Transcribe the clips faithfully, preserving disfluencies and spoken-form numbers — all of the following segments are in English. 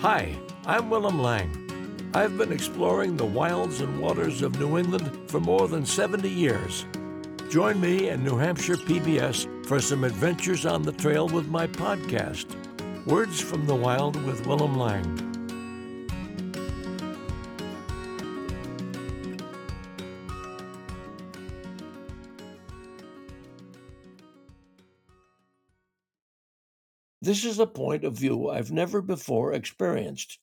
Hi, I'm Willem Lang. I've been exploring the wilds and waters of New England for more than seventy years. Join me and New Hampshire P B S for some adventures on the trail with my podcast, Words from the Wild with Willem Lang. This is a point of view I've never before experienced.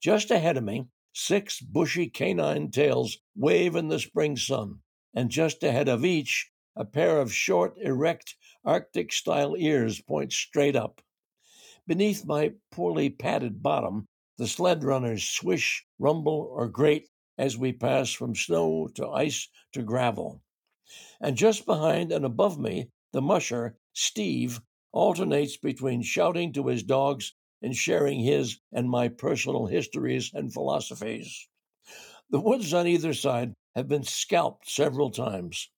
Just ahead of me, six bushy canine tails wave in the spring sun, and just ahead of each, a pair of short, erect, Arctic-style ears point straight up. Beneath my poorly padded bottom, the sled runners swish, rumble, or grate as we pass from snow to ice to gravel. And just behind and above me, the musher, Steve, alternates between shouting to his dogs and sharing his and my personal histories and philosophies. The woods on either side have been scalped several times.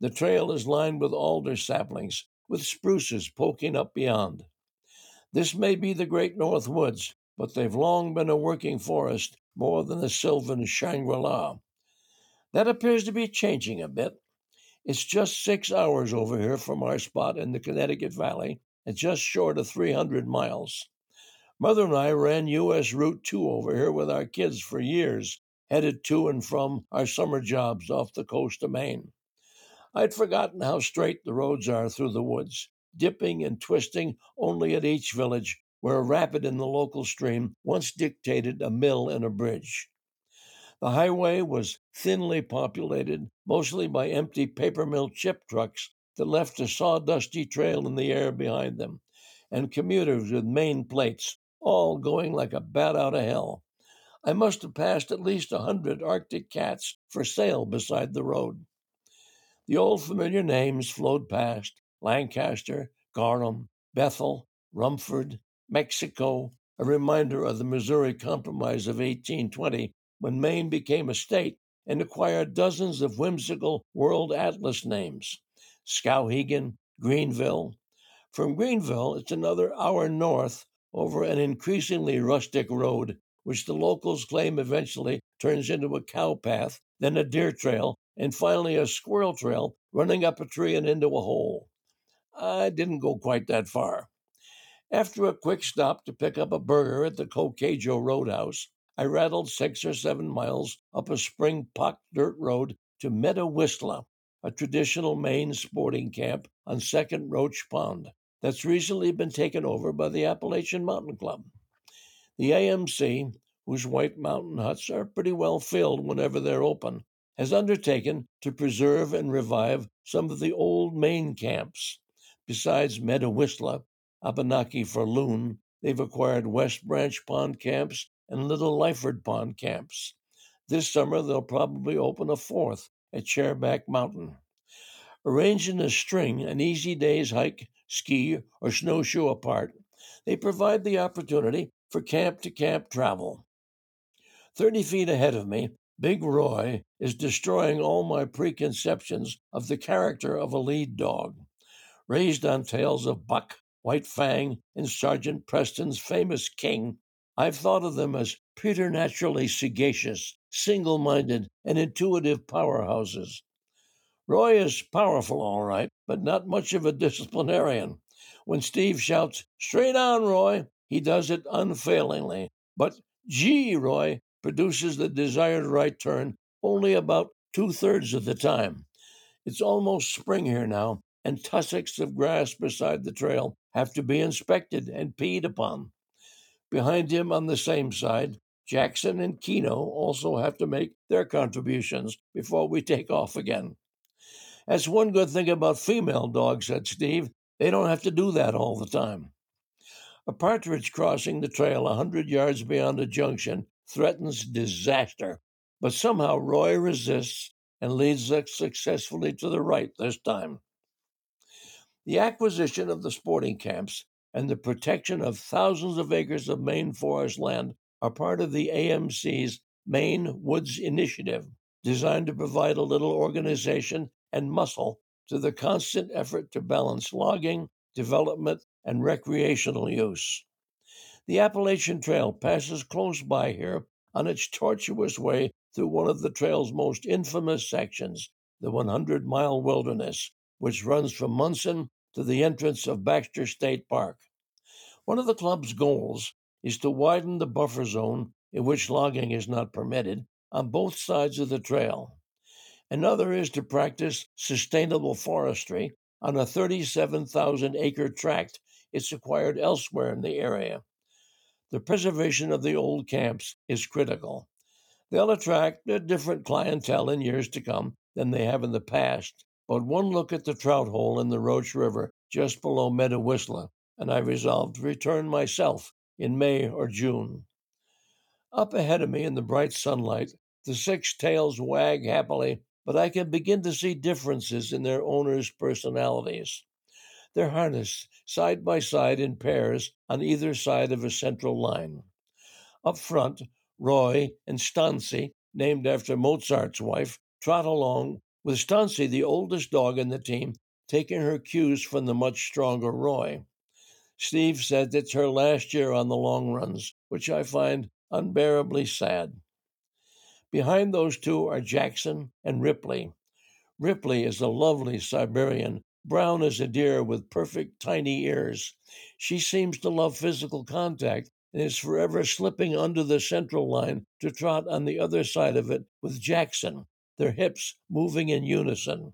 The trail is lined with alder saplings, with spruces poking up beyond. This may be the Great North Woods, but they've long been a working forest more than a sylvan Shangri-La. That appears to be changing a bit. It's just six hours over here from our spot in the Connecticut Valley, and just short of three hundred miles. Mother and I ran U S Route two over here with our kids for years, headed to and from our summer jobs off the coast of Maine. I'd forgotten how straight the roads are through the woods, dipping and twisting only at each village, where a rapid in the local stream once dictated a mill and a bridge. The highway was thinly populated, mostly by empty paper mill chip trucks that left a sawdusty trail in the air behind them, and commuters with Maine plates, all going like a bat out of hell. I must have passed at least a hundred Arctic cats for sale beside the road. The old familiar names flowed past: Lancaster, Gorham, Bethel, Rumford, Mexico, a reminder of the Missouri Compromise of eighteen twenty, when Maine became a state and acquired dozens of whimsical World Atlas names: Skowhegan, Greenville. From Greenville, it's another hour north over an increasingly rustic road, which the locals claim eventually turns into a cow path, then a deer trail, and finally a squirrel trail running up a tree and into a hole. I didn't go quite that far. After a quick stop to pick up a burger at the Cocajo Roadhouse, I rattled six or seven miles up a spring-pocked dirt road to Medawisla, a traditional Maine sporting camp on Second Roach Pond that's recently been taken over by the Appalachian Mountain Club. The A M C, whose white mountain huts are pretty well filled whenever they're open, has undertaken to preserve and revive some of the old Maine camps. Besides Medawisla, Abenaki for loon, they've acquired West Branch Pond Camps and Little Lyford Pond Camps. This summer, they'll probably open a fourth at Chairback Mountain. Arranged in a string, an easy day's hike, ski, or snowshoe apart, they provide the opportunity for camp-to-camp travel. Thirty feet ahead of me, Big Roy is destroying all my preconceptions of the character of a lead dog. Raised on tales of Buck, White Fang, and Sergeant Preston's famous King, I've thought of them as preternaturally sagacious, single-minded, and intuitive powerhouses. Roy is powerful, all right, but not much of a disciplinarian. When Steve shouts, "Straight on, Roy," he does it unfailingly, but "Gee, Roy" produces the desired right turn only about two-thirds of the time. It's almost spring here now, and tussocks of grass beside the trail have to be inspected and peed upon. Behind him on the same side, Jackson and Keno also have to make their contributions before we take off again. "That's one good thing about female dogs," said Steve. "They don't have to do that all the time." A partridge crossing the trail a hundred yards beyond a junction threatens disaster, but somehow Roy resists and leads us successfully to the right this time. The acquisition of the sporting camps and the protection of thousands of acres of Maine forest land are part of the A M C's Maine Woods Initiative, designed to provide a little organization and muscle to the constant effort to balance logging, development, and recreational use. The Appalachian Trail passes close by here on its tortuous way through one of the trail's most infamous sections, the hundred-mile wilderness, which runs from Munson to the entrance of Baxter State Park. One of the club's goals is to widen the buffer zone in which logging is not permitted on both sides of the trail. Another is to practice sustainable forestry on a thirty-seven thousand acre tract it's acquired elsewhere in the area. The preservation of the old camps is critical. They'll attract a different clientele in years to come than they have in the past, but one look at the trout hole in the Roach River just below Medawisla, and I resolved to return myself in May or June. Up ahead of me in the bright sunlight, the six tails wag happily, but I can begin to see differences in their owners' personalities. They're harnessed side by side in pairs on either side of a central line. Up front, Roy and Stanzi, named after Mozart's wife, trot along, with Stanzi, the oldest dog in the team, taking her cues from the much stronger Roy. Steve said it's her last year on the long runs, which I find unbearably sad. Behind those two are Jackson and Ripley. Ripley is a lovely Siberian, brown as a deer with perfect tiny ears. She seems to love physical contact and is forever slipping under the central line to trot on the other side of it with Jackson, their hips moving in unison.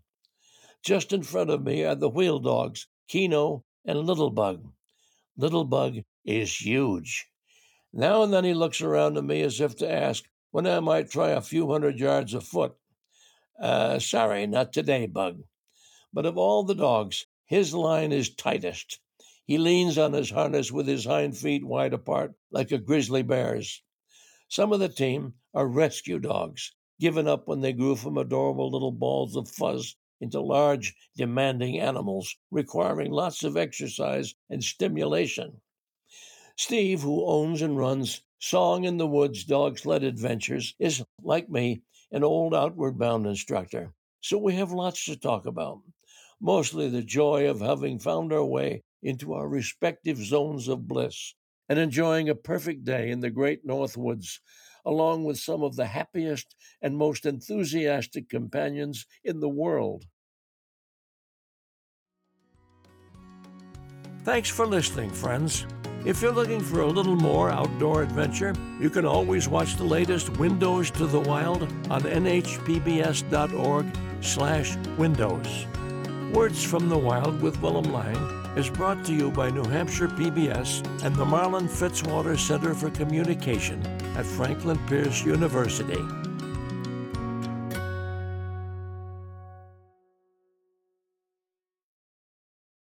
Just in front of me are the wheel dogs, Keno and Little Bug. Little Bug is huge. Now and then he looks around at me as if to ask, when I might try a few hundred yards afoot. Uh, sorry, not today, Bug. But of all the dogs, his line is tightest. He leans on his harness with his hind feet wide apart like a grizzly bear's. Some of the team are rescue dogs, given up when they grew from adorable little balls of fuzz into large, demanding animals requiring lots of exercise and stimulation. Steve, who owns and runs Song in the Woods Dog Sled Adventures, is, like me, an old outward-bound instructor, so we have lots to talk about, mostly the joy of having found our way into our respective zones of bliss and enjoying a perfect day in the great North Woods, along with some of the happiest and most enthusiastic companions in the world. Thanks for listening, friends. If you're looking for a little more outdoor adventure, you can always watch the latest Windows to the Wild on n h p b s dot org slash windows. Words from the Wild with Willem Lang is brought to you by New Hampshire P B S and the Marlin Fitzwater Center for Communication at Franklin Pierce University.